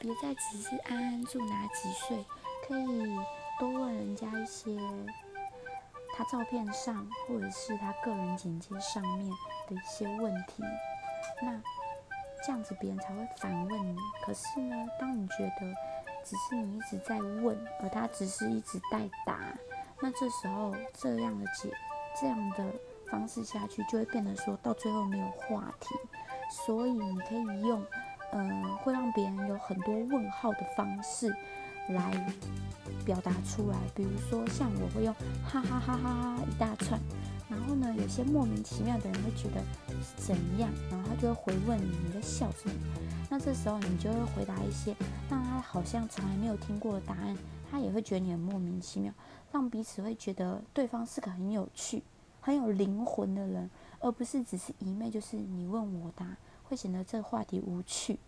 别再只是暗暗住拿几岁，可以多问人家一些他照片上或者是他个人简介上面的一些问题，那这样子别人才会反问你。可是呢，当你觉得只是你一直在问，而他只是一直代答，那这时候这样的方式下去，就会变得说到最后没有话题。所以你可以用会让别人有很多问号的方式来表达出来，比如说像我会用哈哈哈哈一大串，然后呢有些莫名其妙的人会觉得是怎样，然后他就会回问你，你在笑什么？那这时候你就会回答一些让他好像从来没有听过的答案，他也会觉得你很莫名其妙，让彼此会觉得对方是个很有趣很有灵魂的人，而不是只是一昧就是你问我答，会显得这个话题无趣。